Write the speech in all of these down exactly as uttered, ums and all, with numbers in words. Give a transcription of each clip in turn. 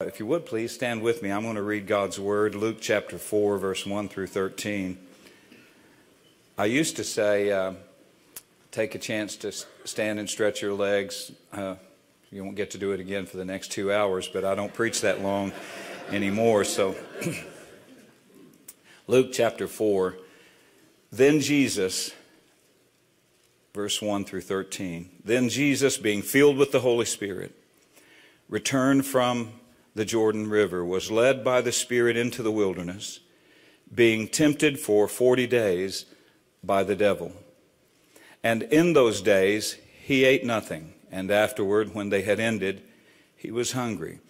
If you would please stand with me, I'm going to read God's Word, Luke chapter four, verse one through thirteen. I used to say, uh, take a chance to stand and stretch your legs. Uh, you won't get to do it again for the next two hours, but I don't preach that long anymore. So, Luke chapter four, then Jesus, verse one through thirteen, then Jesus, being filled with the Holy Spirit, returned from the Jordan River, was led by the Spirit into the wilderness, being tempted for forty days by the devil. And in those days he ate nothing, and afterward, when they had ended, he was hungry.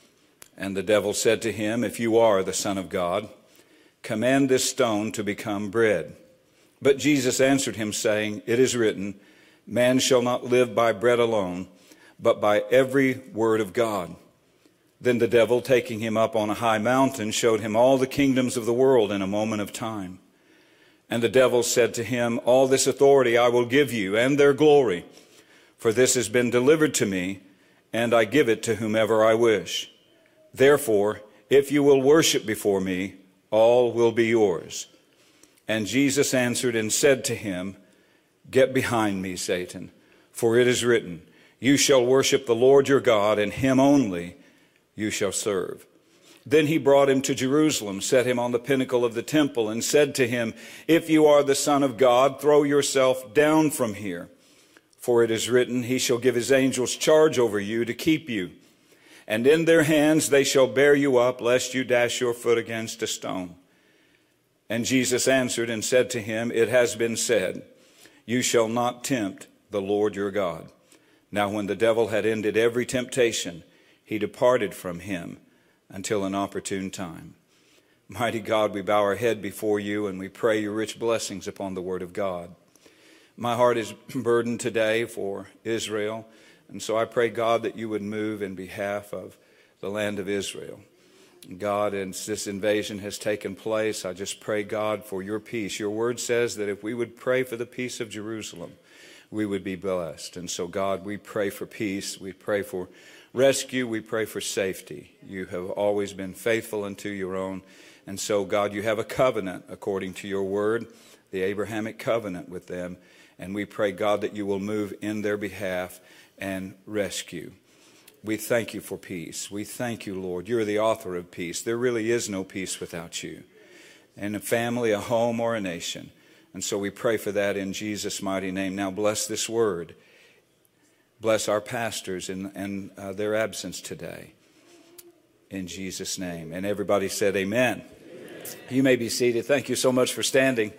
And the devil said to him, "If you are the Son of God, command this stone to become bread." But Jesus answered him, saying, "It is written, man shall not live by bread alone, but by every word of God." Then the devil, taking him up on a high mountain, showed him all the kingdoms of the world in a moment of time. And the devil said to him, "All this authority I will give you, and their glory, for this has been delivered to me, and I give it to whomever I wish. Therefore, if you will worship before me, all will be yours." And Jesus answered and said to him, "Get behind me, Satan, for it is written, you shall worship the Lord your God, and him only you shall serve." Then he brought him to Jerusalem, set him on the pinnacle of the temple, and said to him, "If you are the Son of God, throw yourself down from here. For it is written, he shall give his angels charge over you to keep you. And in their hands they shall bear you up, lest you dash your foot against a stone." And Jesus answered and said to him, "It has been said, you shall not tempt the Lord your God." Now when the devil had ended every temptation, he departed from him until an opportune time. Mighty God, we bow our head before you and we pray your rich blessings upon the word of God. My heart is burdened today for Israel, and so I pray, God, that you would move in behalf of the land of Israel. God, as this invasion has taken place, I just pray, God, for your peace. Your word says that if we would pray for the peace of Jerusalem, we would be blessed. And so, God, we pray for peace. We pray for rescue, we pray for safety. You have always been faithful unto your own. And so, God, you have a covenant according to your word, the Abrahamic covenant with them. And we pray, God, that you will move in their behalf and rescue. We thank you for peace. We thank you, Lord. You're the author of peace. There really is no peace without you, in a family, a home, or a nation. And so we pray for that in Jesus' mighty name. Now bless this word. Bless our pastors and, and uh, their absence today, in Jesus' name. And everybody said amen. Amen. You may be seated. Thank you so much for standing.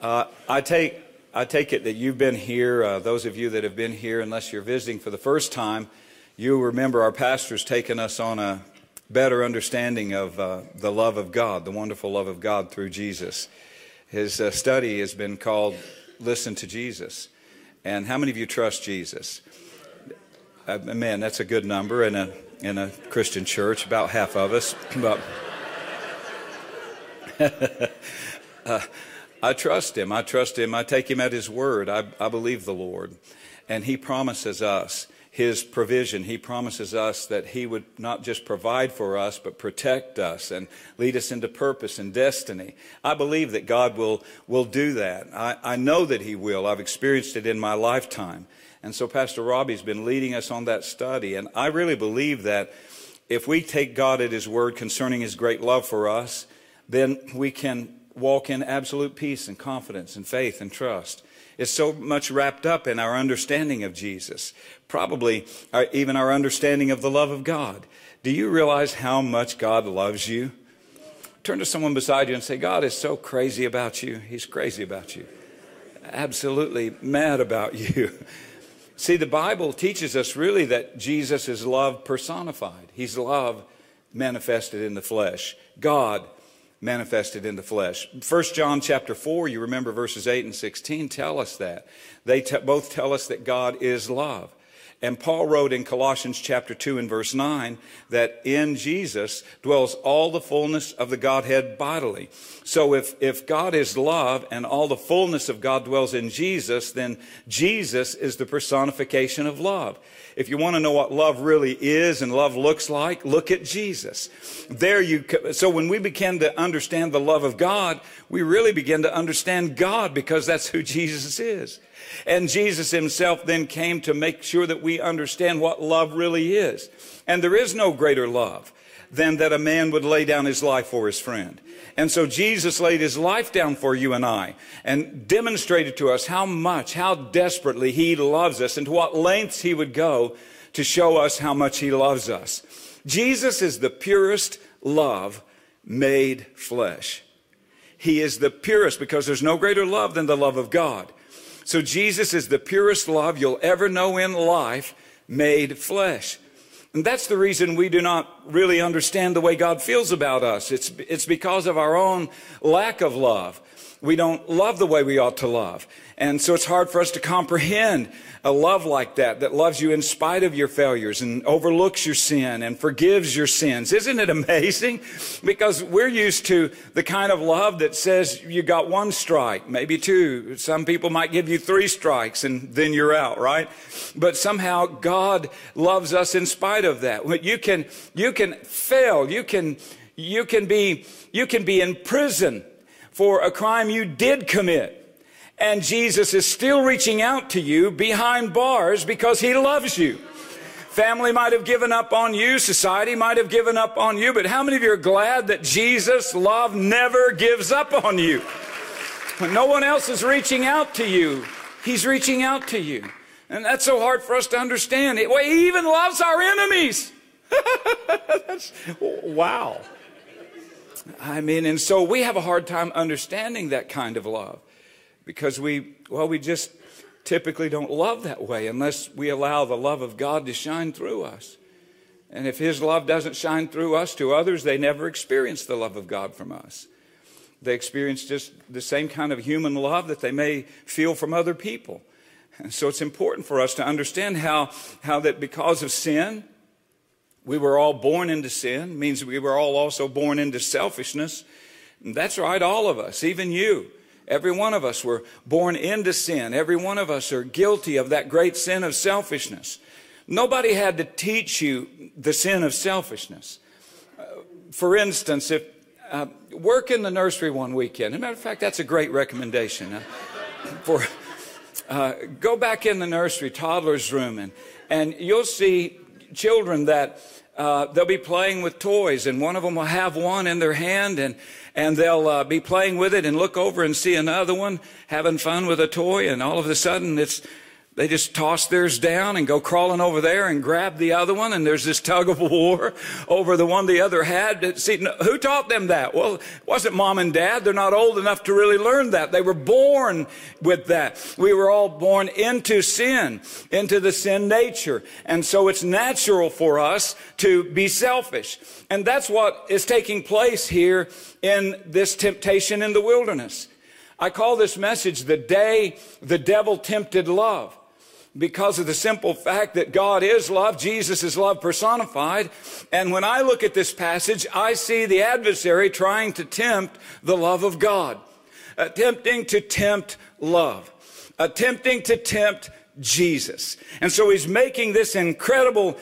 Uh, I take I take it that you've been here. Uh, those of you that have been here, unless you're visiting for the first time, you remember our pastors taking us on a better understanding of uh, the love of God, the wonderful love of God through Jesus. His uh, study has been called "Listen to Jesus." And how many of you trust Jesus? Uh, man, that's a good number in a in a Christian church. About half of us. About uh, I trust him. I trust him. I take him at his word. I, I believe the Lord, and he promises us his provision. He promises us that he would not just provide for us, but protect us and lead us into purpose and destiny. I believe that God will will do that. I, I know that he will. I've experienced it in my lifetime. And so Pastor Robbie's been leading us on that study. And I really believe that if we take God at his word concerning his great love for us, then we can walk in absolute peace and confidence and faith and trust. It's so much wrapped up in our understanding of Jesus, probably our, even our understanding of the love of God. Do you realize how much God loves you? Turn to someone beside you and say, God is so crazy about you. He's crazy about you. Absolutely mad about you. See, the Bible teaches us really that Jesus is love personified. He's love manifested in the flesh. God manifested in the flesh. First John chapter four, you remember verses eight and sixteen, tell us that. They t- both tell us that God is love. And Paul wrote in Colossians chapter two and verse nine that in Jesus dwells all the fullness of the Godhead bodily. So if, if God is love and all the fullness of God dwells in Jesus, then Jesus is the personification of love. If you want to know what love really is and love looks like, look at Jesus. There you co- so when we begin to understand the love of God, we really begin to understand God, because that's who Jesus is. And Jesus himself then came to make sure that we understand what love really is. And there is no greater love than that a man would lay down his life for his friend. And so Jesus laid his life down for you and I, and demonstrated to us how much, how desperately he loves us, and to what lengths he would go to show us how much he loves us. Jesus is the purest love made flesh. He is the purest, because there's no greater love than the love of God. So Jesus is the purest love you'll ever know in life, made flesh. And that's the reason we do not really understand the way God feels about us. It's, it's because of our own lack of love. We don't love the way we ought to love. And so it's hard for us to comprehend a love like that, that loves you in spite of your failures and overlooks your sin and forgives your sins. Isn't it amazing? Because we're used to the kind of love that says you got one strike, maybe two. Some people might give you three strikes and then you're out, right? But somehow God loves us in spite of that. You can, you can fail. You can, you can be, you can be in prison for a crime you did commit. And Jesus is still reaching out to you behind bars because he loves you. Family might have given up on you. Society might have given up on you. But how many of you are glad that Jesus' love never gives up on you? When no one else is reaching out to you, he's reaching out to you. And that's so hard for us to understand. Well, he even loves our enemies. That's, wow. I mean, and so we have a hard time understanding that kind of love. Because we, well, we just typically don't love that way unless we allow the love of God to shine through us. And if his love doesn't shine through us to others, they never experience the love of God from us. They experience just the same kind of human love that they may feel from other people. And so it's important for us to understand how, how that because of sin, we were all born into sin, means we were all also born into selfishness. And that's right, all of us, even you. Every one of us were born into sin. Every one of us are guilty of that great sin of selfishness. Nobody had to teach you the sin of selfishness. Uh, for instance, if uh, work in the nursery one weekend. As a matter of fact, that's a great recommendation. Uh, for uh, go back in the nursery, toddler's room, and, and you'll see children that Uh, they'll be playing with toys, and one of them will have one in their hand, and, and they'll uh, be playing with it and look over and see another one having fun with a toy, and all of a sudden it's, they just toss theirs down and go crawling over there and grab the other one, and there's this tug of war over the one the other had. See, who taught them that? Well, it wasn't mom and dad. They're not old enough to really learn that. They were born with that. We were all born into sin, into the sin nature. And so it's natural for us to be selfish. And that's what is taking place here in this temptation in the wilderness. I call this message the day the devil tempted love. Because of the simple fact that God is love, Jesus is love personified. And when I look at this passage, I see the adversary trying to tempt the love of God, attempting to tempt love, attempting to tempt Jesus. And so he's making this incredible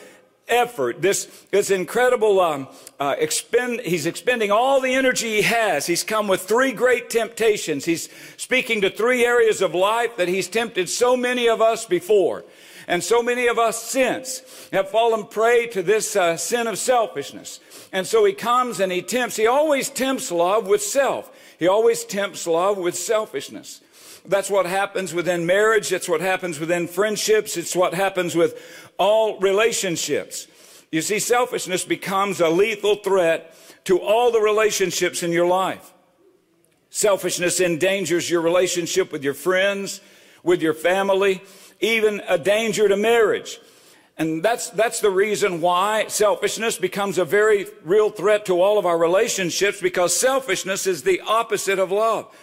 effort, this, this incredible, um, uh, expend, he's expending all the energy he has. He's come with three great temptations. He's speaking to three areas of life that he's tempted so many of us before. And so many of us since have fallen prey to this uh, sin of selfishness. And so he comes and he tempts. He always tempts love with self. He always tempts love with selfishness. That's what happens within marriage. That's what happens within friendships. It's what happens with all relationships. You see, selfishness becomes a lethal threat to all the relationships in your life. Selfishness endangers your relationship with your friends, with your family, even a danger to marriage. And that's, that's the reason why selfishness becomes a very real threat to all of our relationships, because selfishness is the opposite of love.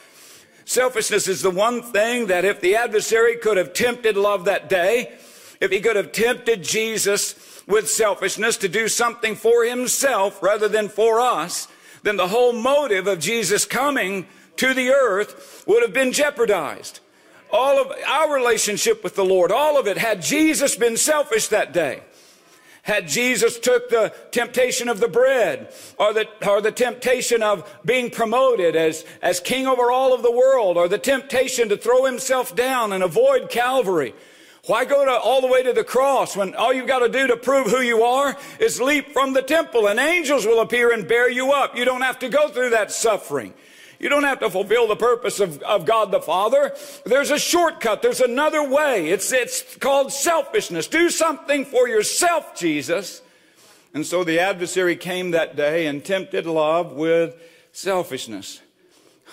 Selfishness is the one thing that if the adversary could have tempted love that day, if he could have tempted Jesus with selfishness to do something for himself rather than for us, then the whole motive of Jesus coming to the earth would have been jeopardized. All of our relationship with the Lord, all of it, had Jesus been selfish that day, had Jesus took the temptation of the bread or the, or the temptation of being promoted as, as king over all of the world, or the temptation to throw himself down and avoid Calvary. Why go to, all the way to the cross when all you've got to do to prove who you are is leap from the temple and angels will appear and bear you up? You don't have to go through that suffering. You don't have to fulfill the purpose of, of God the Father. There's a shortcut. There's another way. It's, it's called selfishness. Do something for yourself, Jesus. And so the adversary came that day and tempted love with selfishness.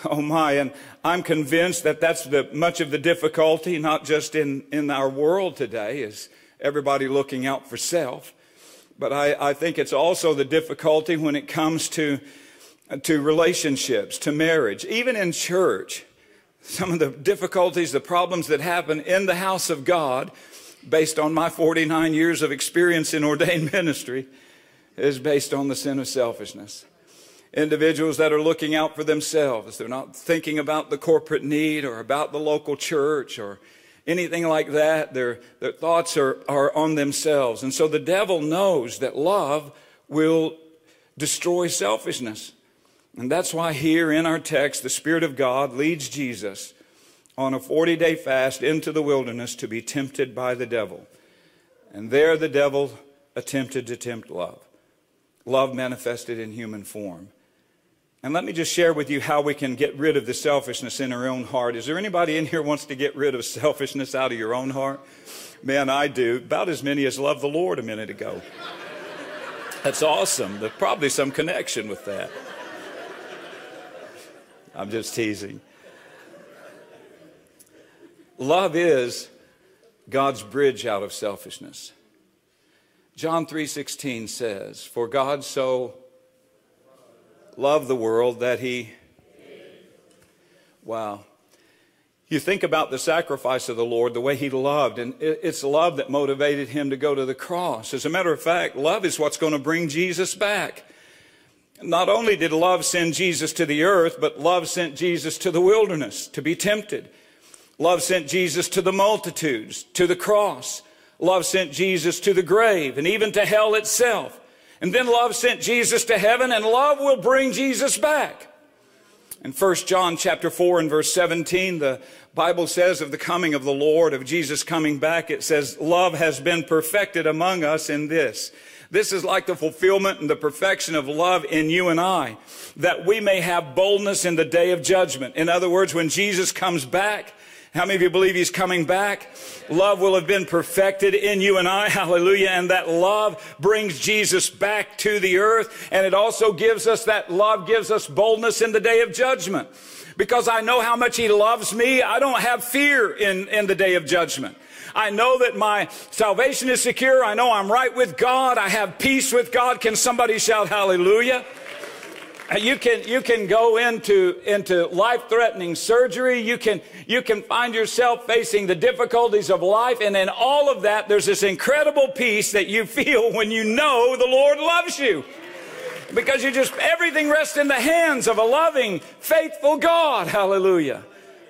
Oh my, and I'm convinced that that's the, much of the difficulty, not just in, in our world today, is everybody looking out for self. But I, I think it's also the difficulty when it comes to to relationships, to marriage, even in church. Some of the difficulties, the problems that happen in the house of God, based on my forty-nine years of experience in ordained ministry, is based on the sin of selfishness. Individuals that are looking out for themselves, they're not thinking about the corporate need or about the local church or anything like that. Their, their thoughts are, are on themselves. And so the devil knows that love will destroy selfishness. And that's why here in our text, the Spirit of God leads Jesus on a forty-day fast into the wilderness to be tempted by the devil. And there the devil attempted to tempt love. Love manifested in human form. And let me just share with you how we can get rid of the selfishness in our own heart. Is there anybody in here who wants to get rid of selfishness out of your own heart? Man, I do. About as many as loved the Lord a minute ago. That's awesome. There's probably some connection with that. I'm just teasing. Love is God's bridge out of selfishness. John three sixteen says, "For God so loved the world that he..." Wow. You think about the sacrifice of the Lord, the way he loved, and it's love that motivated him to go to the cross. As a matter of fact, love is what's going to bring Jesus back. Not only did love send Jesus to the earth, but love sent Jesus to the wilderness to be tempted. Love sent Jesus to the multitudes, to the cross. Love sent Jesus to the grave and even to hell itself. And then love sent Jesus to heaven, and love will bring Jesus back. In First John chapter four and verse seventeen, the Bible says of the coming of the Lord, of Jesus coming back, it says, "Love has been perfected among us in this." This is like the fulfillment and the perfection of love in you and I, that we may have boldness in the day of judgment. In other words, when Jesus comes back, how many of you believe he's coming back? Love will have been perfected in you and I, hallelujah, and that love brings Jesus back to the earth, and it also gives us, that love gives us boldness in the day of judgment. Because I know how much he loves me, I don't have fear in, in the day of judgment. I know that my salvation is secure. I know I'm right with God. I have peace with God. Can somebody shout hallelujah? You can, you can go into, into life-threatening surgery. You can, you can find yourself facing the difficulties of life. And in all of that, there's this incredible peace that you feel when you know the Lord loves you. Because you just, everything rests in the hands of a loving, faithful God. Hallelujah.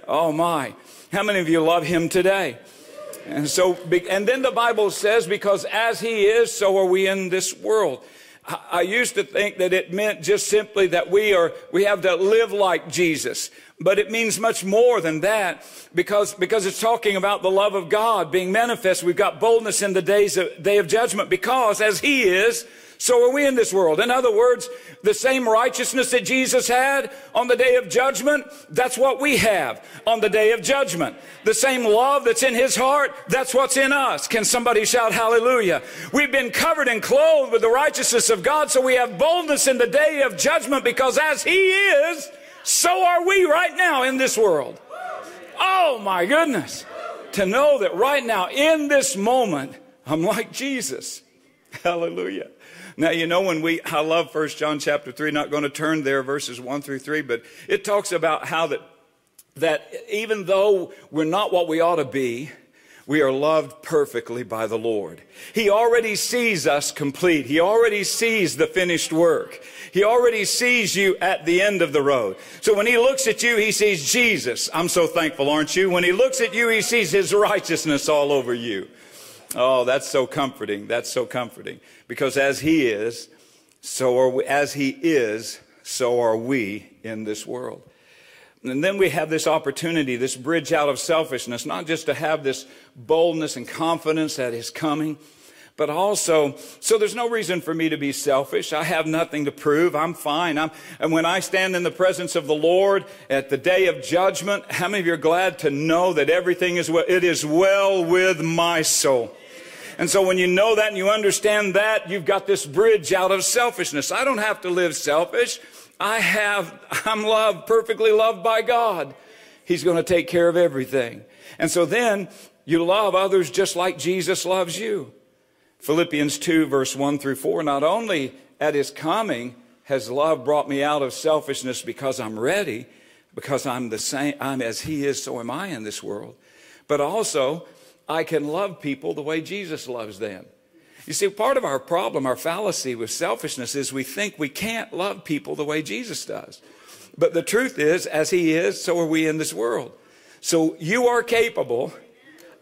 Oh my. How many of you love him today? And so, and then the Bible says, because as he is, so are we in this world. I used to think that it meant just simply that we are, we have to live like Jesus. But it means much more than that, because, because it's talking about the love of God being manifest. We've got boldness in the days of, day of judgment, because as he is, so are we in this world. In other words, the same righteousness that Jesus had on the day of judgment, that's what we have on the day of judgment. The same love that's in his heart, that's what's in us. Can somebody shout hallelujah? We've been covered and clothed with the righteousness of God, so we have boldness in the day of judgment, because as he is, so are we right now in this world. Oh my goodness. To know that right now in this moment, I'm like Jesus. Hallelujah. Now, you know, when we, I love First John chapter three, not going to turn there, verses one through three, but it talks about how that, that even though we're not what we ought to be, We are loved perfectly by the Lord. He already sees us complete. He already sees the finished work. He already sees you at the end of the road. So when he looks at you, he sees Jesus. I'm so thankful, aren't you? When he looks at you, he sees his righteousness all over you. Oh, that's so comforting. That's so comforting. Because as he is, so are we. As he is, so are we in this world. And then we have this opportunity, this bridge out of selfishness, not just to have this boldness and confidence that is coming, but also, so there's no reason for me to be selfish. I have nothing to prove. I'm fine. I'm, and when I stand in the presence of the Lord at the day of judgment, how many of you are glad to know that everything is well? It is well with my soul. And so when you know that and you understand that, you've got this bridge out of selfishness. I don't have to live selfish. I have, I'm loved, perfectly loved by God. He's going to take care of everything. And so then you love others just like Jesus loves you. Philippians two, verse one through four, not only at his coming has love brought me out of selfishness because I'm ready, because I'm the same, I'm as he is, so am I in this world. But also, I can love people the way Jesus loves them. You see, part of our problem, our fallacy with selfishness is we think we can't love people the way Jesus does. But the truth is, as he is, so are we in this world. So you are capable,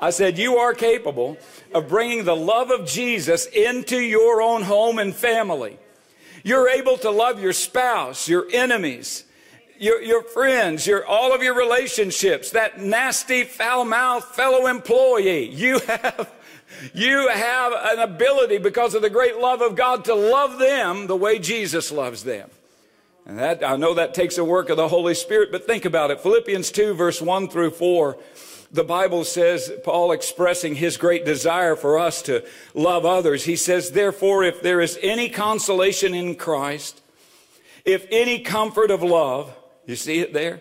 I said you are capable of bringing the love of Jesus into your own home and family. You're able to love your spouse, your enemies, Your, your friends, your, all of your relationships, that nasty, foul-mouthed fellow employee. You have, you have an ability because of the great love of God to love them the way Jesus loves them. And that, I know that takes the work of the Holy Spirit, but think about it. Philippians two, verse one through four, the Bible says, Paul expressing his great desire for us to love others. He says, therefore, if there is any consolation in Christ, if any comfort of love, you see it there?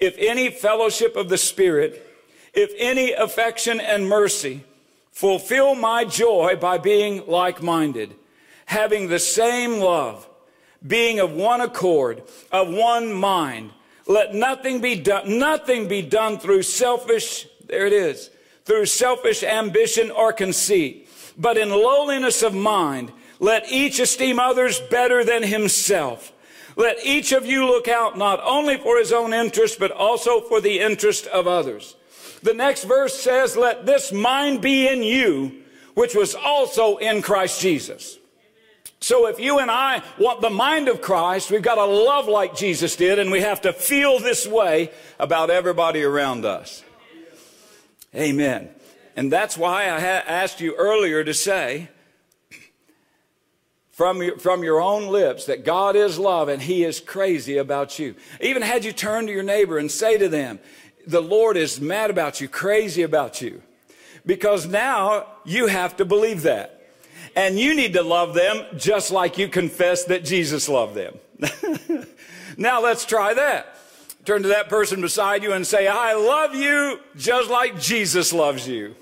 If any fellowship of the Spirit, if any affection and mercy, fulfill my joy by being like-minded, having the same love, being of one accord, of one mind. Let nothing be done, nothing be done through selfish, there it is, through selfish ambition or conceit, but in lowliness of mind, let each esteem others better than himself. Let each of you look out not only for his own interest, but also for the interest of others. The next verse says, let this mind be in you, which was also in Christ Jesus. So if you and I want the mind of Christ, we've got to love like Jesus did, and we have to feel this way about everybody around us. Amen. And that's why I asked you earlier to say, From your, from your own lips, that God is love and he is crazy about you. Even had you turn to your neighbor and say to them, the Lord is mad about you, crazy about you. Because now you have to believe that. And you need to love them just like you confess that Jesus loved them. Now let's try that. Turn to that person beside you and say, I love you just like Jesus loves you.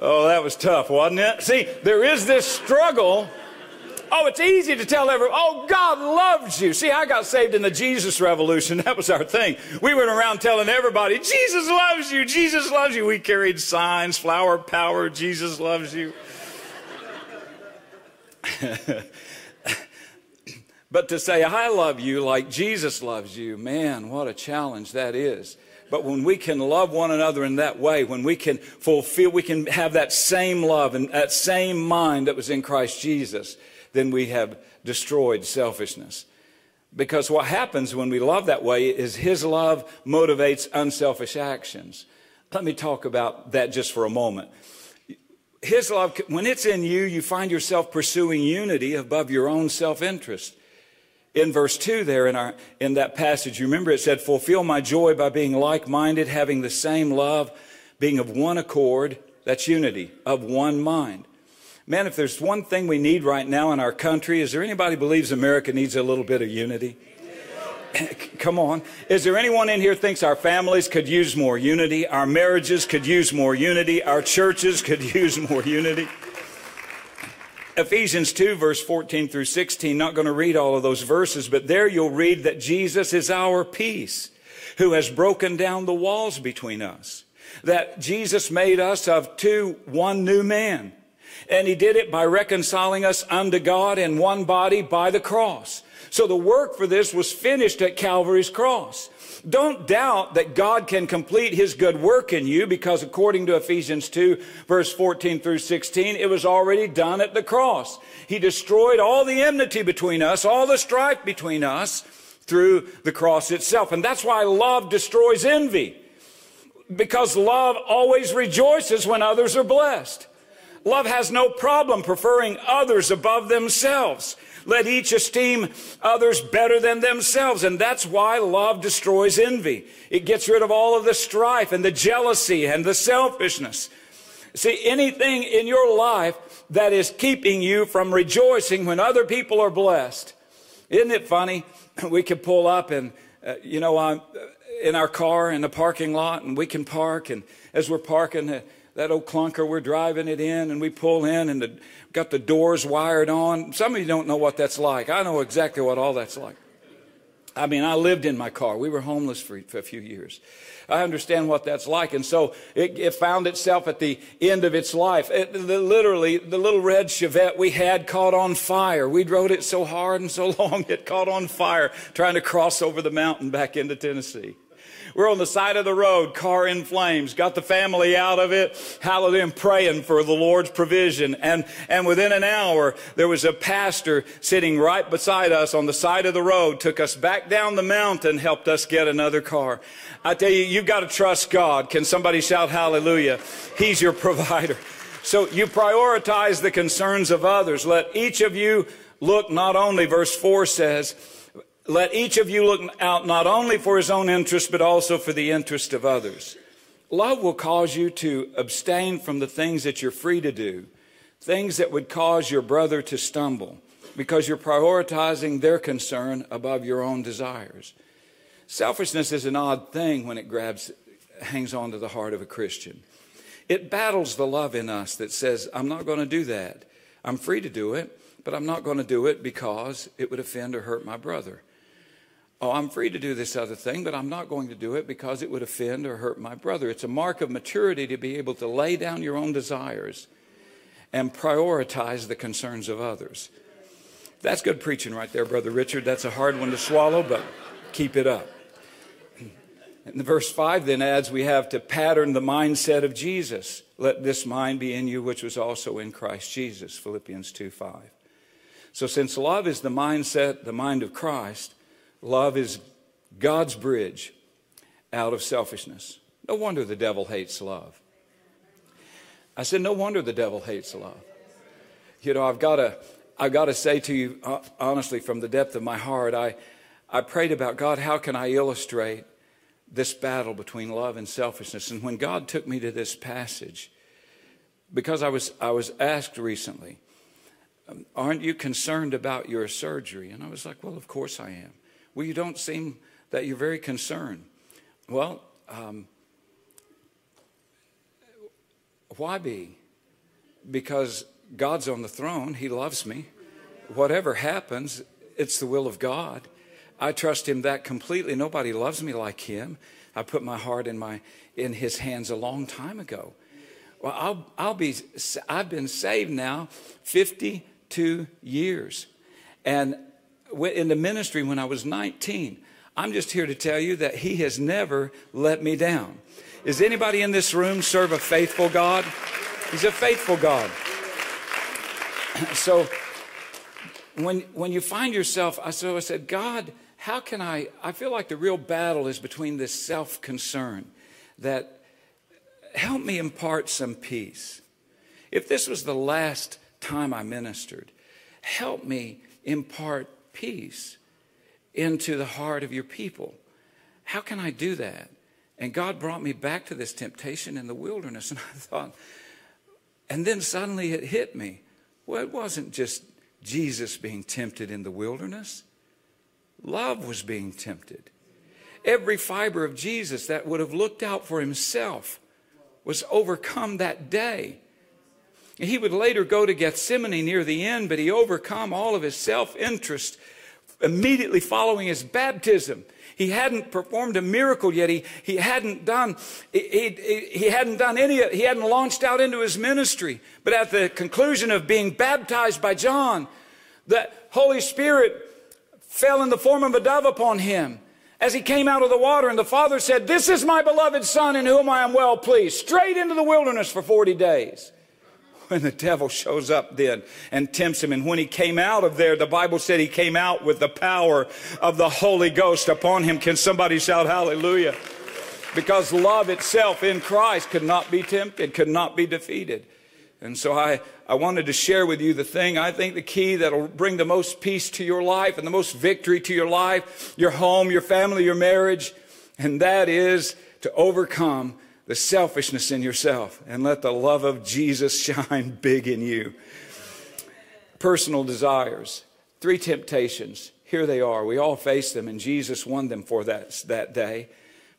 Oh, that was tough, wasn't it? See, there is this struggle. Oh, it's easy to tell everyone, oh, God loves you. See, I got saved in the Jesus Revolution. That was our thing. We went around telling everybody, Jesus loves you, Jesus loves you. We carried signs, flower power, Jesus loves you. But to say, I love you like Jesus loves you, man, what a challenge that is. But when we can love one another in that way, when we can fulfill, we can have that same love and that same mind that was in Christ Jesus, then we have destroyed selfishness. Because what happens when we love that way is his love motivates unselfish actions. Let me talk about that just for a moment. His love, when it's in you, you find yourself pursuing unity above your own self-interest. In verse two there in, our, in that passage, you remember it said, fulfill my joy by being like-minded, having the same love, being of one accord, that's unity, of one mind. Man, if there's one thing we need right now in our country, is there anybody who believes America needs a little bit of unity? Come on. Is there anyone in here who thinks our families could use more unity? Our marriages could use more unity? Our churches could use more unity? Ephesians two, verse fourteen through sixteen, not going to read all of those verses, but there you'll read that Jesus is our peace, who has broken down the walls between us. that Jesus made us of two, one new man. And he did it by reconciling us unto God in one body by the cross. So the work for this was finished at Calvary's cross. Don't doubt that God can complete his good work in you, because according to Ephesians two, verse fourteen through sixteen, it was already done at the cross. He destroyed all the enmity between us, all the strife between us, through the cross itself. And that's why love destroys envy, because love always rejoices when others are blessed. Love has no problem preferring others above themselves. Let each esteem others better than themselves. And that's why love destroys envy. It gets rid of all of the strife and the jealousy and the selfishness. See, anything in your life that is keeping you from rejoicing when other people are blessed. Isn't it funny? We can pull up and, uh, you know, I'm in our car in the parking lot, and we can park. And as we're parking, uh, that old clunker, we're driving it in, and we pull in, and the, got the doors wired on. Some of you don't know what that's like. I know exactly what all that's like. I mean, I lived in my car. We were homeless for, for a few years. I understand what that's like. And so it, it found itself at the end of its life. It, the, literally, the little red Chevette we had caught on fire. We rode it so hard and so long, it caught on fire trying to cross over the mountain back into Tennessee. We're on the side of the road, car in flames, got the family out of it, hallelujah, praying for the Lord's provision. And, and within an hour, there was a pastor sitting right beside us on the side of the road, took us back down the mountain, helped us get another car. I tell you, you've got to trust God. Can somebody shout hallelujah? He's your provider. So you prioritize the concerns of others. Let each of you look not only, verse four says, let each of you look out not only for his own interest, but also for the interest of others. Love will cause you to abstain from the things that you're free to do, things that would cause your brother to stumble, because you're prioritizing their concern above your own desires. Selfishness is an odd thing when it grabs, hangs on to the heart of a Christian. It battles the love in us that says, I'm not going to do that. I'm free to do it, but I'm not going to do it because it would offend or hurt my brother. Oh, I'm free to do this other thing, but I'm not going to do it because it would offend or hurt my brother. It's a mark of maturity to be able to lay down your own desires and prioritize the concerns of others. That's good preaching right there, Brother Richard. That's a hard one to swallow, but keep it up. And verse five then adds, we have to pattern the mindset of Jesus. Let this mind be in you, which was also in Christ Jesus, Philippians two five. So since love is the mindset, the mind of Christ, love is God's bridge out of selfishness. No wonder the devil hates love. I said, no wonder the devil hates love. You know, I've got to, I've got to say to you, uh, honestly, from the depth of my heart, I, I prayed about, God, how can I illustrate this battle between love and selfishness? And when God took me to this passage, because I was, I was asked recently, aren't you concerned about your surgery? And I was like, well, of course I am. Well, you don't seem that you're very concerned. Well, um, why be? Because God's on the throne. He loves me. Whatever happens, it's the will of God. I trust him that completely. Nobody loves me like him. I put my heart in my in his hands a long time ago. Well, I'll, I'll be, I've been saved now fifty-two years. And in the ministry when I was nineteen. I'm just here to tell you that he has never let me down. Is anybody in this room serve a faithful God? He's a faithful God. So when when you find yourself, I so I said, God, how can I, I feel like the real battle is between this self-concern that help me impart some peace. If this was the last time I ministered, help me impart peace into the heart of your people. How can I do that? And God brought me back to this temptation in the wilderness. And I thought, and then suddenly it hit me. Well, it wasn't just Jesus being tempted in the wilderness. Love was being tempted. Every fiber of Jesus that would have looked out for himself was overcome that day. He would later go to Gethsemane near the end, but he overcome all of his self-interest immediately following his baptism. He hadn't performed a miracle yet. He, he hadn't done, he, he, he hadn't done any, he hadn't launched out into his ministry. But at the conclusion of being baptized by John, the Holy Spirit fell in the form of a dove upon him as he came out of the water. And the Father said, "This is my beloved Son in whom I am well pleased." Straight into the wilderness for forty days. When the devil shows up then and tempts him. And when he came out of there, the Bible said he came out with the power of the Holy Ghost upon him. Can somebody shout hallelujah? Because love itself in Christ could not be tempted, could not be defeated. And so I, I wanted to share with you the thing, I think the key that'll bring the most peace to your life and the most victory to your life, your home, your family, your marriage. And that is to overcome the selfishness in yourself and let the love of Jesus shine big in you. Personal desires, three temptations. Here they are. We all face them, and Jesus won them for that, that day.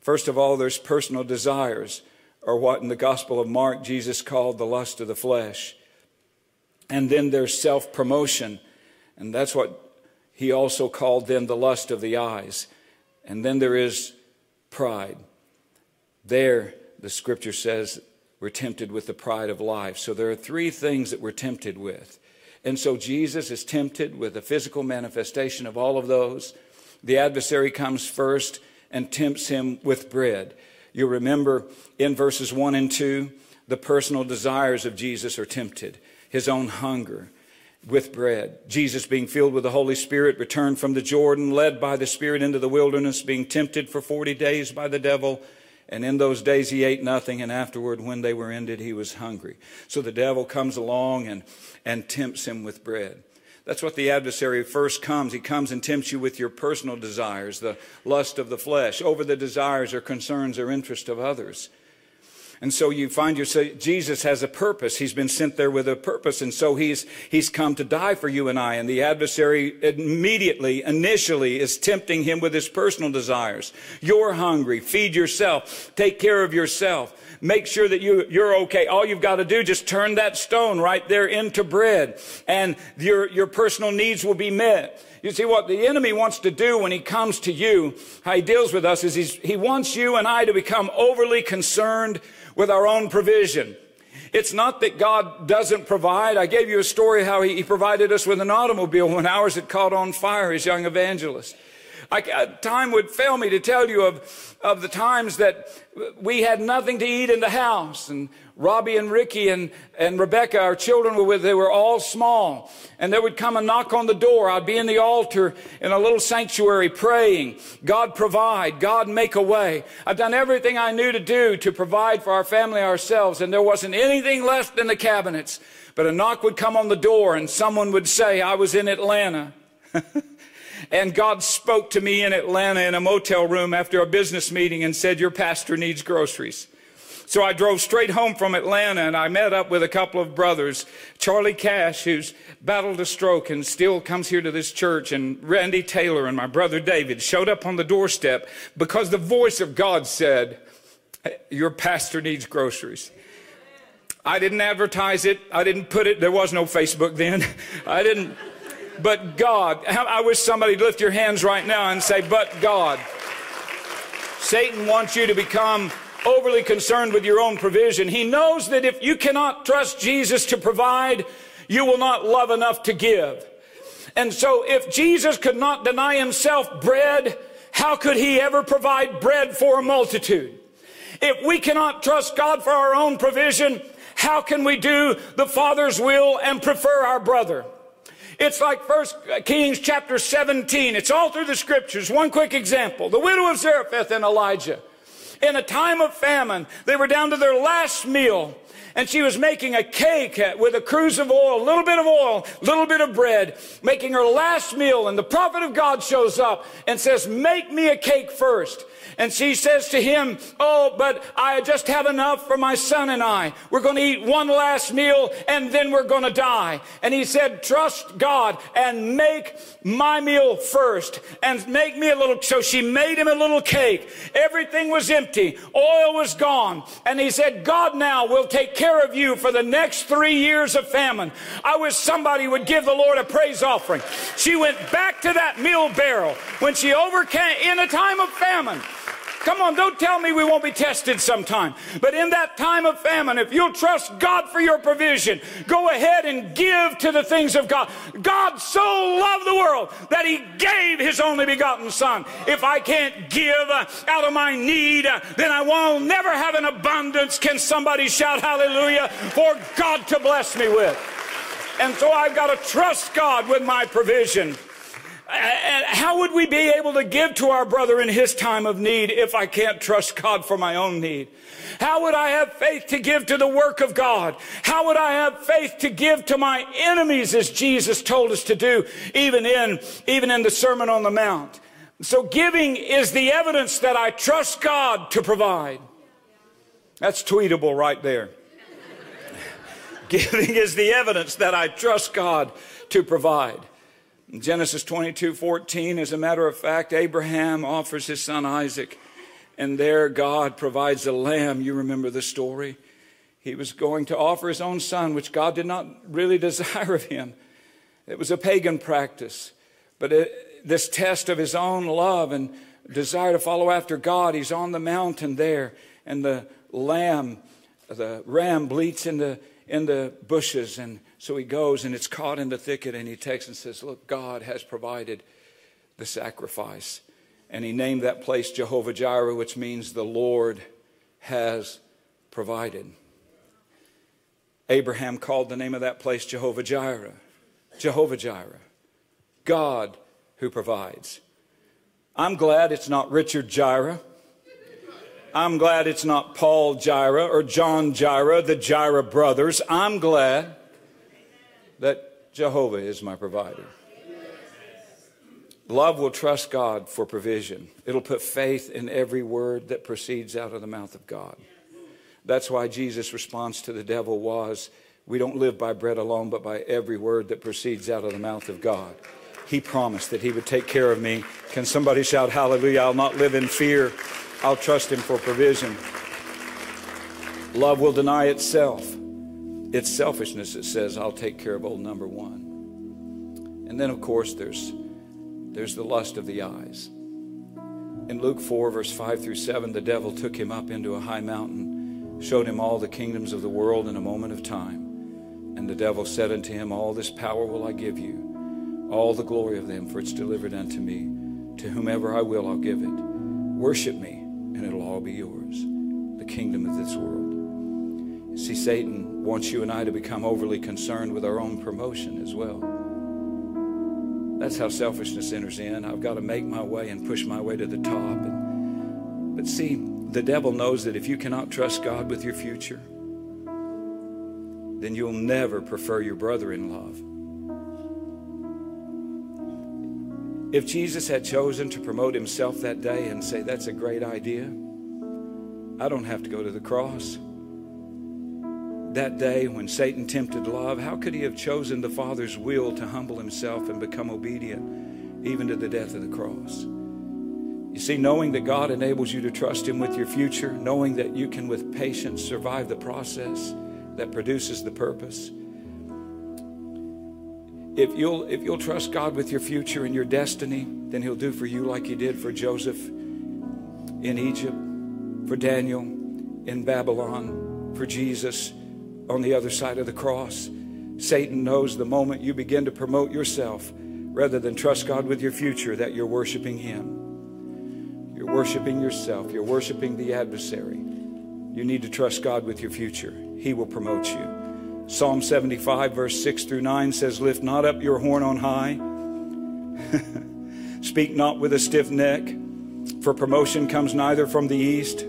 First of all, there's personal desires, or what in the Gospel of Mark Jesus called the lust of the flesh. And then there's self-promotion, and that's what he also called them, the lust of the eyes. And then there is pride. There, the scripture says we're tempted with the pride of life. So there are three things that we're tempted with. And so Jesus is tempted with a physical manifestation of all of those. The adversary comes first and tempts him with bread. You remember in verses one and two, the personal desires of Jesus are tempted. His own hunger with bread. Jesus, being filled with the Holy Spirit, returned from the Jordan, led by the Spirit into the wilderness, being tempted for forty days by the devil. And in those days he ate nothing, and afterward when they were ended he was hungry. So the devil comes along and, and tempts him with bread. That's what the adversary first comes. He comes and tempts you with your personal desires, the lust of the flesh, over the desires or concerns or interests of others. And so you find yourself, Jesus has a purpose. He's been sent there with a purpose. And so he's, he's come to die for you and I. And the adversary immediately, initially is tempting him with his personal desires. You're hungry. Feed yourself. Take care of yourself. Make sure that you, you're okay. All you've got to do, just turn that stone right there into bread. And your, your personal needs will be met. You see, what the enemy wants to do when he comes to you, how he deals with us, is he's, he wants you and I to become overly concerned with our own provision. It's not that God doesn't provide. I gave you a story how he, he provided us with an automobile when ours had caught on fire as young evangelists. I, time would fail me to tell you of, of the times that we had nothing to eat in the house. And Robbie and Ricky and, and Rebecca, our children were with, they were all small. And there would come a knock on the door. I'd be in the altar in a little sanctuary praying, God provide, God make a way. I've done everything I knew to do to provide for our family, ourselves. And there wasn't anything left in the cabinets. But a knock would come on the door and someone would say, I was in Atlanta. And God spoke to me in Atlanta in a motel room after a business meeting and said, your pastor needs groceries. So I drove straight home from Atlanta, and I met up with a couple of brothers, Charlie Cash, who's battled a stroke and still comes here to this church, and Randy Taylor and my brother David showed up on the doorstep because the voice of God said, your pastor needs groceries. I didn't advertise it. I didn't put it. There was no Facebook then. I didn't. But God, I wish somebody would lift your hands right now and say, but God. Satan wants you to become overly concerned with your own provision. He knows that if you cannot trust Jesus to provide, you will not love enough to give. And so if Jesus could not deny himself bread, how could he ever provide bread for a multitude? If we cannot trust God for our own provision, how can we do the Father's will and prefer our brother? It's like First Kings chapter seventeen. It's all through the scriptures. One quick example. The widow of Zarephath and Elijah. In a time of famine, they were down to their last meal. And she was making a cake with a cruse of oil, a little bit of oil, a little bit of bread, making her last meal. And the prophet of God shows up and says, make me a cake first. And she says to him, oh, but I just have enough for my son and I. We're going to eat one last meal and then we're going to die. And he said, trust God and make my meal first and make me a little. So she made him a little cake. Everything was empty. Oil was gone. And he said, God now will take care of you for the next three years of famine. I wish somebody would give the Lord a praise offering. She went back to that meal barrel when she overcame in a time of famine. Come on, don't tell me we won't be tested sometime. But in that time of famine, if you'll trust God for your provision, go ahead and give to the things of God. God so loved the world that he gave his only begotten son. If I can't give out of my need, then I will never have an abundance. Can somebody shout hallelujah for God to bless me with? And so I've got to trust God with my provision. And how would we be able to give to our brother in his time of need if I can't trust God for my own need? How would I have faith to give to the work of God? How would I have faith to give to my enemies as Jesus told us to do, even in, even in the Sermon on the Mount? So giving is the evidence that I trust God to provide. That's tweetable right there. Giving is the evidence that I trust God to provide. Genesis twenty-two fourteen, as a matter of fact, Abraham offers his son Isaac, and there God provides a lamb. You remember the story. He was going to offer his own son, which God did not really desire of him. It was a pagan practice. But it, this test of his own love and desire to follow after God, he's on the mountain there, and the lamb, the ram bleats in the, in the bushes, and so he goes, and it's caught in the thicket, and he takes and says, look, God has provided the sacrifice. And he named that place Jehovah Jireh, which means the Lord has provided. Abraham called the name of that place Jehovah Jireh. Jehovah Jireh. God who provides. I'm glad it's not Richard Jireh. I'm glad it's not Paul Jireh or John Jireh, the Jireh brothers. I'm glad that Jehovah is my provider. Love will trust God for provision. It'll put faith in every word that proceeds out of the mouth of God. That's why Jesus' response to the devil was, we don't live by bread alone, but by every word that proceeds out of the mouth of God. He promised that he would take care of me. Can somebody shout hallelujah? I'll not live in fear. I'll trust him for provision. Love will deny itself. It's selfishness that says, I'll take care of old number one. And then, of course, there's, there's the lust of the eyes. In Luke four, verse five through seven, the devil took him up into a high mountain, showed him all the kingdoms of the world in a moment of time. And the devil said unto him, all this power will I give you, all the glory of them, for it's delivered unto me. To whomever I will, I'll give it. Worship me, and it'll all be yours, the kingdom of this world. See, Satan wants you and I to become overly concerned with our own promotion as well. That's how selfishness enters in. I've got to make my way and push my way to the top. And, but see, the devil knows that if you cannot trust God with your future, then you'll never prefer your brother in love. If Jesus had chosen to promote himself that day and say, that's a great idea, I don't have to go to the cross. That day when Satan tempted love, how could he have chosen the Father's will to humble himself and become obedient even to the death of the cross? You see, knowing that God enables you to trust him with your future, knowing that you can with patience survive the process that produces the purpose. If you'll, if you'll trust God with your future and your destiny, then he'll do for you like he did for Joseph in Egypt, for Daniel in Babylon, for Jesus on the other side of the cross. Satan knows the moment you begin to promote yourself rather than trust God with your future, that you're worshiping him. You're worshiping yourself. You're worshiping the adversary. You need to trust God with your future. He will promote you. Psalm seventy-five, verse six through nine says, lift not up your horn on high. Speak not with a stiff neck, for promotion comes neither from the east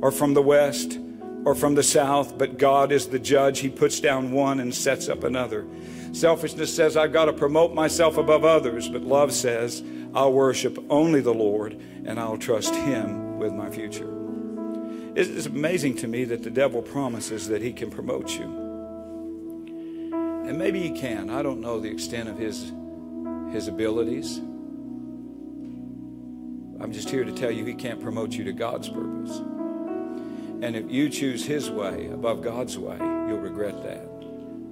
or from the west, or from the south, but God is the judge. He puts down one and sets up another. Selfishness says, I've got to promote myself above others, but love says, I'll worship only the Lord and I'll trust him with my future. It's amazing to me that the devil promises that he can promote you. And maybe he can. I don't know the extent of his, his abilities. I'm just here to tell you he can't promote you to God's purpose. And if you choose his way above God's way, you'll regret that.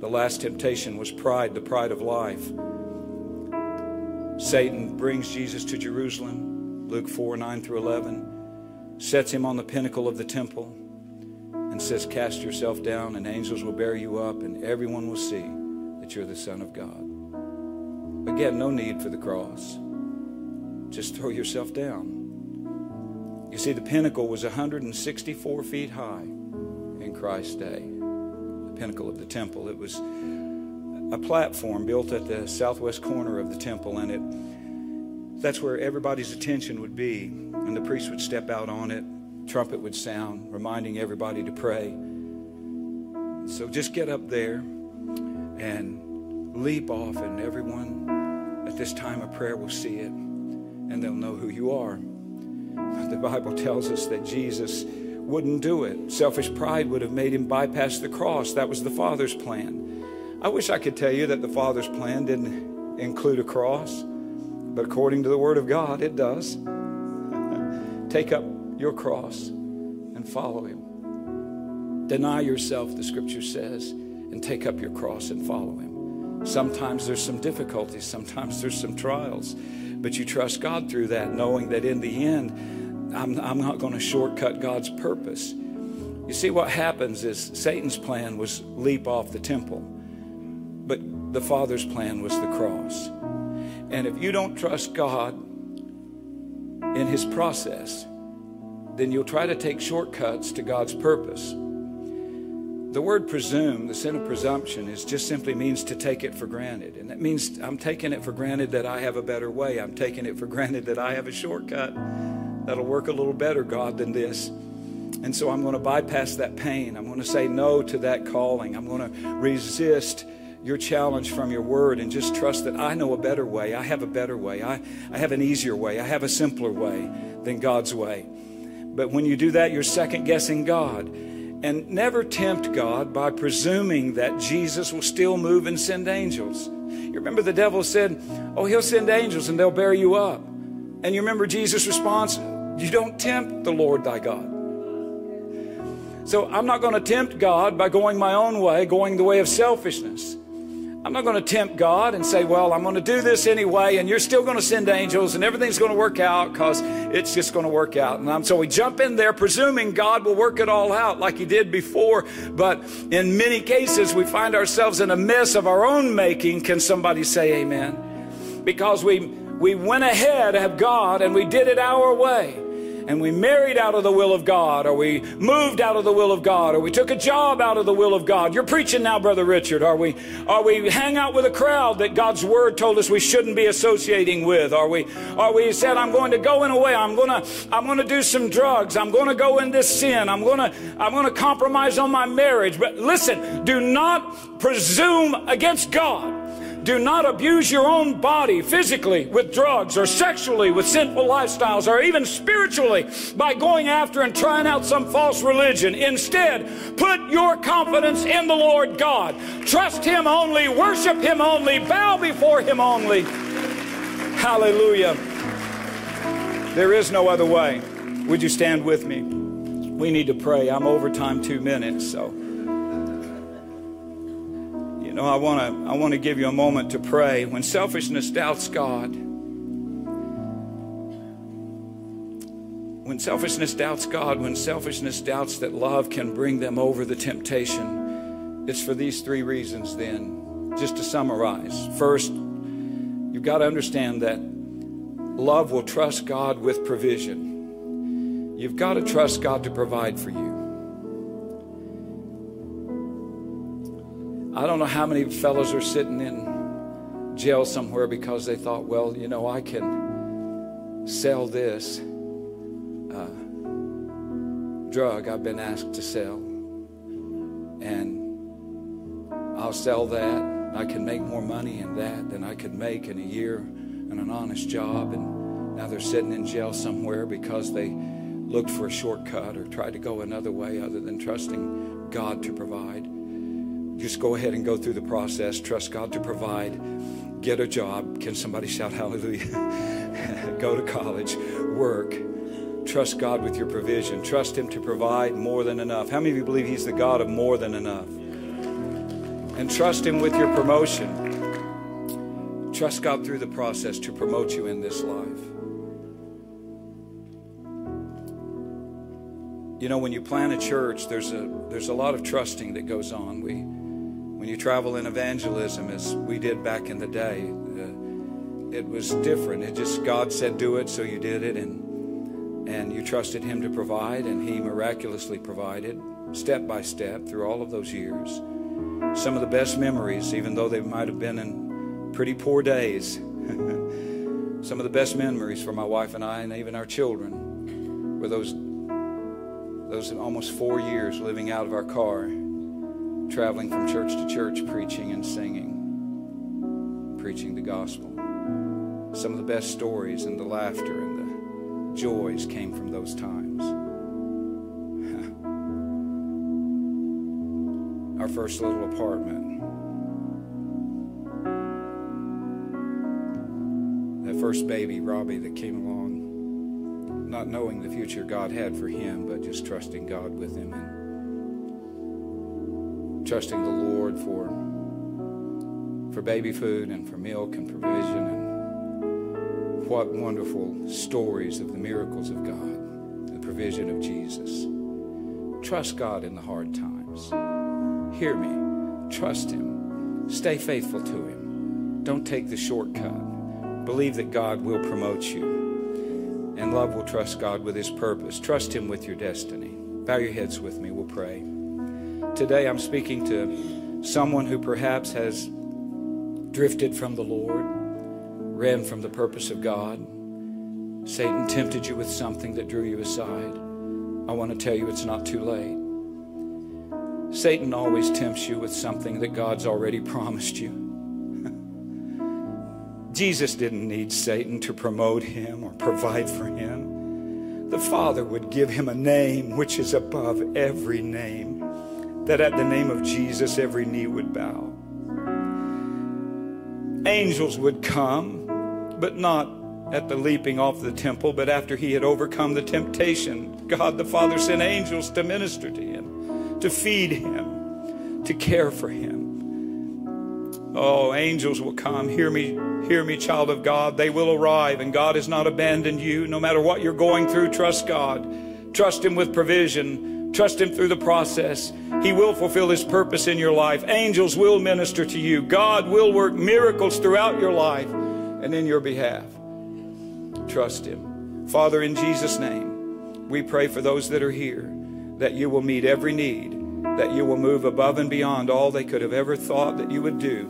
The last temptation was pride, the pride of life. Satan brings Jesus to Jerusalem, Luke four, nine through eleven, sets him on the pinnacle of the temple and says, cast yourself down and angels will bear you up and everyone will see that you're the Son of God. Again, no need for the cross. Just throw yourself down. You see, the pinnacle was one hundred sixty-four feet high in Christ's day. The pinnacle of the temple. It was a platform built at the southwest corner of the temple, and it that's where everybody's attention would be. And the priest would step out on it. Trumpet would sound, reminding everybody to pray. So just get up there and leap off, and everyone at this time of prayer will see it. And they'll know who you are. But the Bible tells us that Jesus wouldn't do it. Selfish pride would have made him bypass the cross. That was the Father's plan. I wish I could tell you that the Father's plan didn't include a cross, but according to the Word of God, it does. Take up your cross and follow him. Deny yourself, the Scripture says, and take up your cross and follow him. Sometimes there's some difficulties. Sometimes there's some trials. But you trust God through that, knowing that in the end, I'm, I'm not going to shortcut God's purpose. You see, what happens is Satan's plan was leap off the temple, but the Father's plan was the cross. And if you don't trust God in his process, then you'll try to take shortcuts to God's purpose. The word presume, the sin of presumption, is just simply means to take it for granted. And that means I'm taking it for granted that I have a better way. I'm taking it for granted that I have a shortcut that'll work a little better, God, than this. And so I'm going to bypass that pain. I'm going to say no to that calling. I'm going to resist your challenge from your word and just trust that I know a better way. I have a better way. I, I have an easier way. I have a simpler way than God's way. But when you do that, you're second-guessing God. And never tempt God by presuming that Jesus will still move and send angels. You remember the devil said, oh, he'll send angels and they'll bear you up. And you remember Jesus' response, you don't tempt the Lord thy God. So I'm not going to tempt God by going my own way, going the way of selfishness. I'm not going to tempt God and say, well, I'm going to do this anyway, and you're still going to send angels, and everything's going to work out because it's just going to work out. And I'm, so we jump in there presuming God will work it all out like he did before. But in many cases, we find ourselves in a mess of our own making. Can somebody say amen? Because we, we went ahead of God, and we did it our way. And we married out of the will of God, or we moved out of the will of God, or we took a job out of the will of God. You're preaching now, Brother Richard. Or we, or we hang out with a crowd that God's Word told us we shouldn't be associating with. Or we, or we said, I'm going to go in a way. I'm going to, I'm going to do some drugs. I'm going to go in this sin. I'm going to, I'm going to compromise on my marriage. But listen, do not presume against God. Do not abuse your own body physically with drugs, or sexually with sinful lifestyles, or even spiritually by going after and trying out some false religion. Instead, put your confidence in the Lord God. Trust him only, worship him only, bow before him only. Hallelujah. There is no other way. Would you stand with me? We need to pray. I'm over time two minutes, so. You know, I want to I want to give you a moment to pray. When selfishness doubts God, when selfishness doubts God, when selfishness doubts that love can bring them over the temptation, it's for these three reasons then, just to summarize. First, you've got to understand that love will trust God with provision. You've got to trust God to provide for you. I don't know how many fellows are sitting in jail somewhere because they thought, well, you know, I can sell this uh, drug I've been asked to sell, and I'll sell that. I can make more money in that than I could make in a year in an honest job. And now they're sitting in jail somewhere because they looked for a shortcut or tried to go another way other than trusting God to provide. Just go ahead and go through the process. Trust God to provide. Get a job. Can somebody shout hallelujah? Go to college. Work. Trust God with your provision. Trust Him to provide more than enough. How many of you believe He's the God of more than enough? And trust Him with your promotion. Trust God through the process to promote you in this life. You know, when you plant a church, there's a there's a lot of trusting that goes on. We, when you travel in evangelism, as we did back in the day, uh, it was different. It just God said do it, so you did it, and. And you trusted Him to provide, and He miraculously provided step by step through all of those years. Some of the best memories, even though they might have been in pretty poor days, some of the best memories for my wife and I, and even our children, were those, those almost four years living out of our car, traveling from church to church, preaching and singing, preaching the gospel. Some of the best stories and the laughter and the joys came from those times. Our first little apartment. That first baby, Robbie, that came along, not knowing the future God had for him, but just trusting God with him and trusting the Lord for, for baby food and for milk and provision. And what wonderful stories of the miracles of God, the provision of Jesus. Trust God in the hard times. Hear me. Trust Him. Stay faithful to Him. Don't take the shortcut. Believe that God will promote you. And love will trust God with His purpose. Trust Him with your destiny. Bow your heads with me. We'll pray. Today I'm speaking to someone who perhaps has drifted from the Lord. Ran from the purpose of God. Satan tempted you with something that drew you aside. I want to tell you it's not too late. Satan always tempts you with something that God's already promised you. Jesus didn't need Satan to promote Him or provide for Him. The Father would give Him a name which is above every name, that at the name of Jesus every knee would bow. Angels would come, but not at the leaping off the temple, but after He had overcome the temptation. God the Father sent angels to minister to Him, to feed Him, to care for Him. Oh, angels will come. Hear me, hear me, child of God. They will arrive, and God has not abandoned you. No matter what you're going through, trust God. Trust Him with provision. Trust Him through the process. He will fulfill His purpose in your life. Angels will minister to you. God will work miracles throughout your life. And in your behalf, trust Him. Father, in Jesus' name, we pray for those that are here, that You will meet every need, that You will move above and beyond all they could have ever thought that You would do.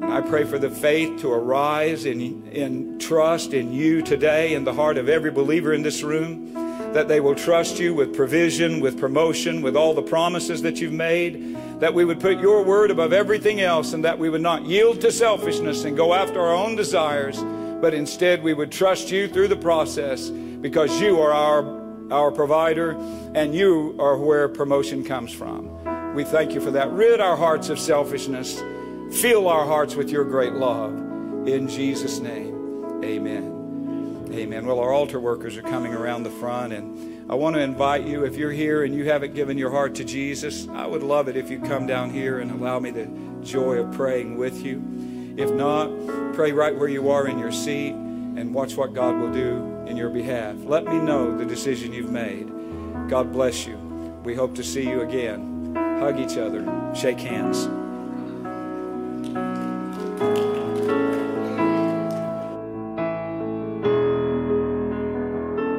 And I pray for the faith to arise in, in trust in You today, in the heart of every believer in this room, that they will trust You with provision, with promotion, with all the promises that You've made, that we would put Your word above everything else, and that we would not yield to selfishness and go after our own desires, but instead we would trust You through the process, because You are our our provider, and You are where promotion comes from. We thank You for that. Rid our hearts of selfishness. Fill our hearts with Your great love. In Jesus' name, amen. Amen. Well, our altar workers are coming around the front, and I want to invite you, if you're here and you haven't given your heart to Jesus, I would love it if you come down here and allow me the joy of praying with you. If not, pray right where you are in your seat and watch what God will do in your behalf. Let me know the decision you've made. God bless you. We hope to see you again. Hug each other. Shake hands.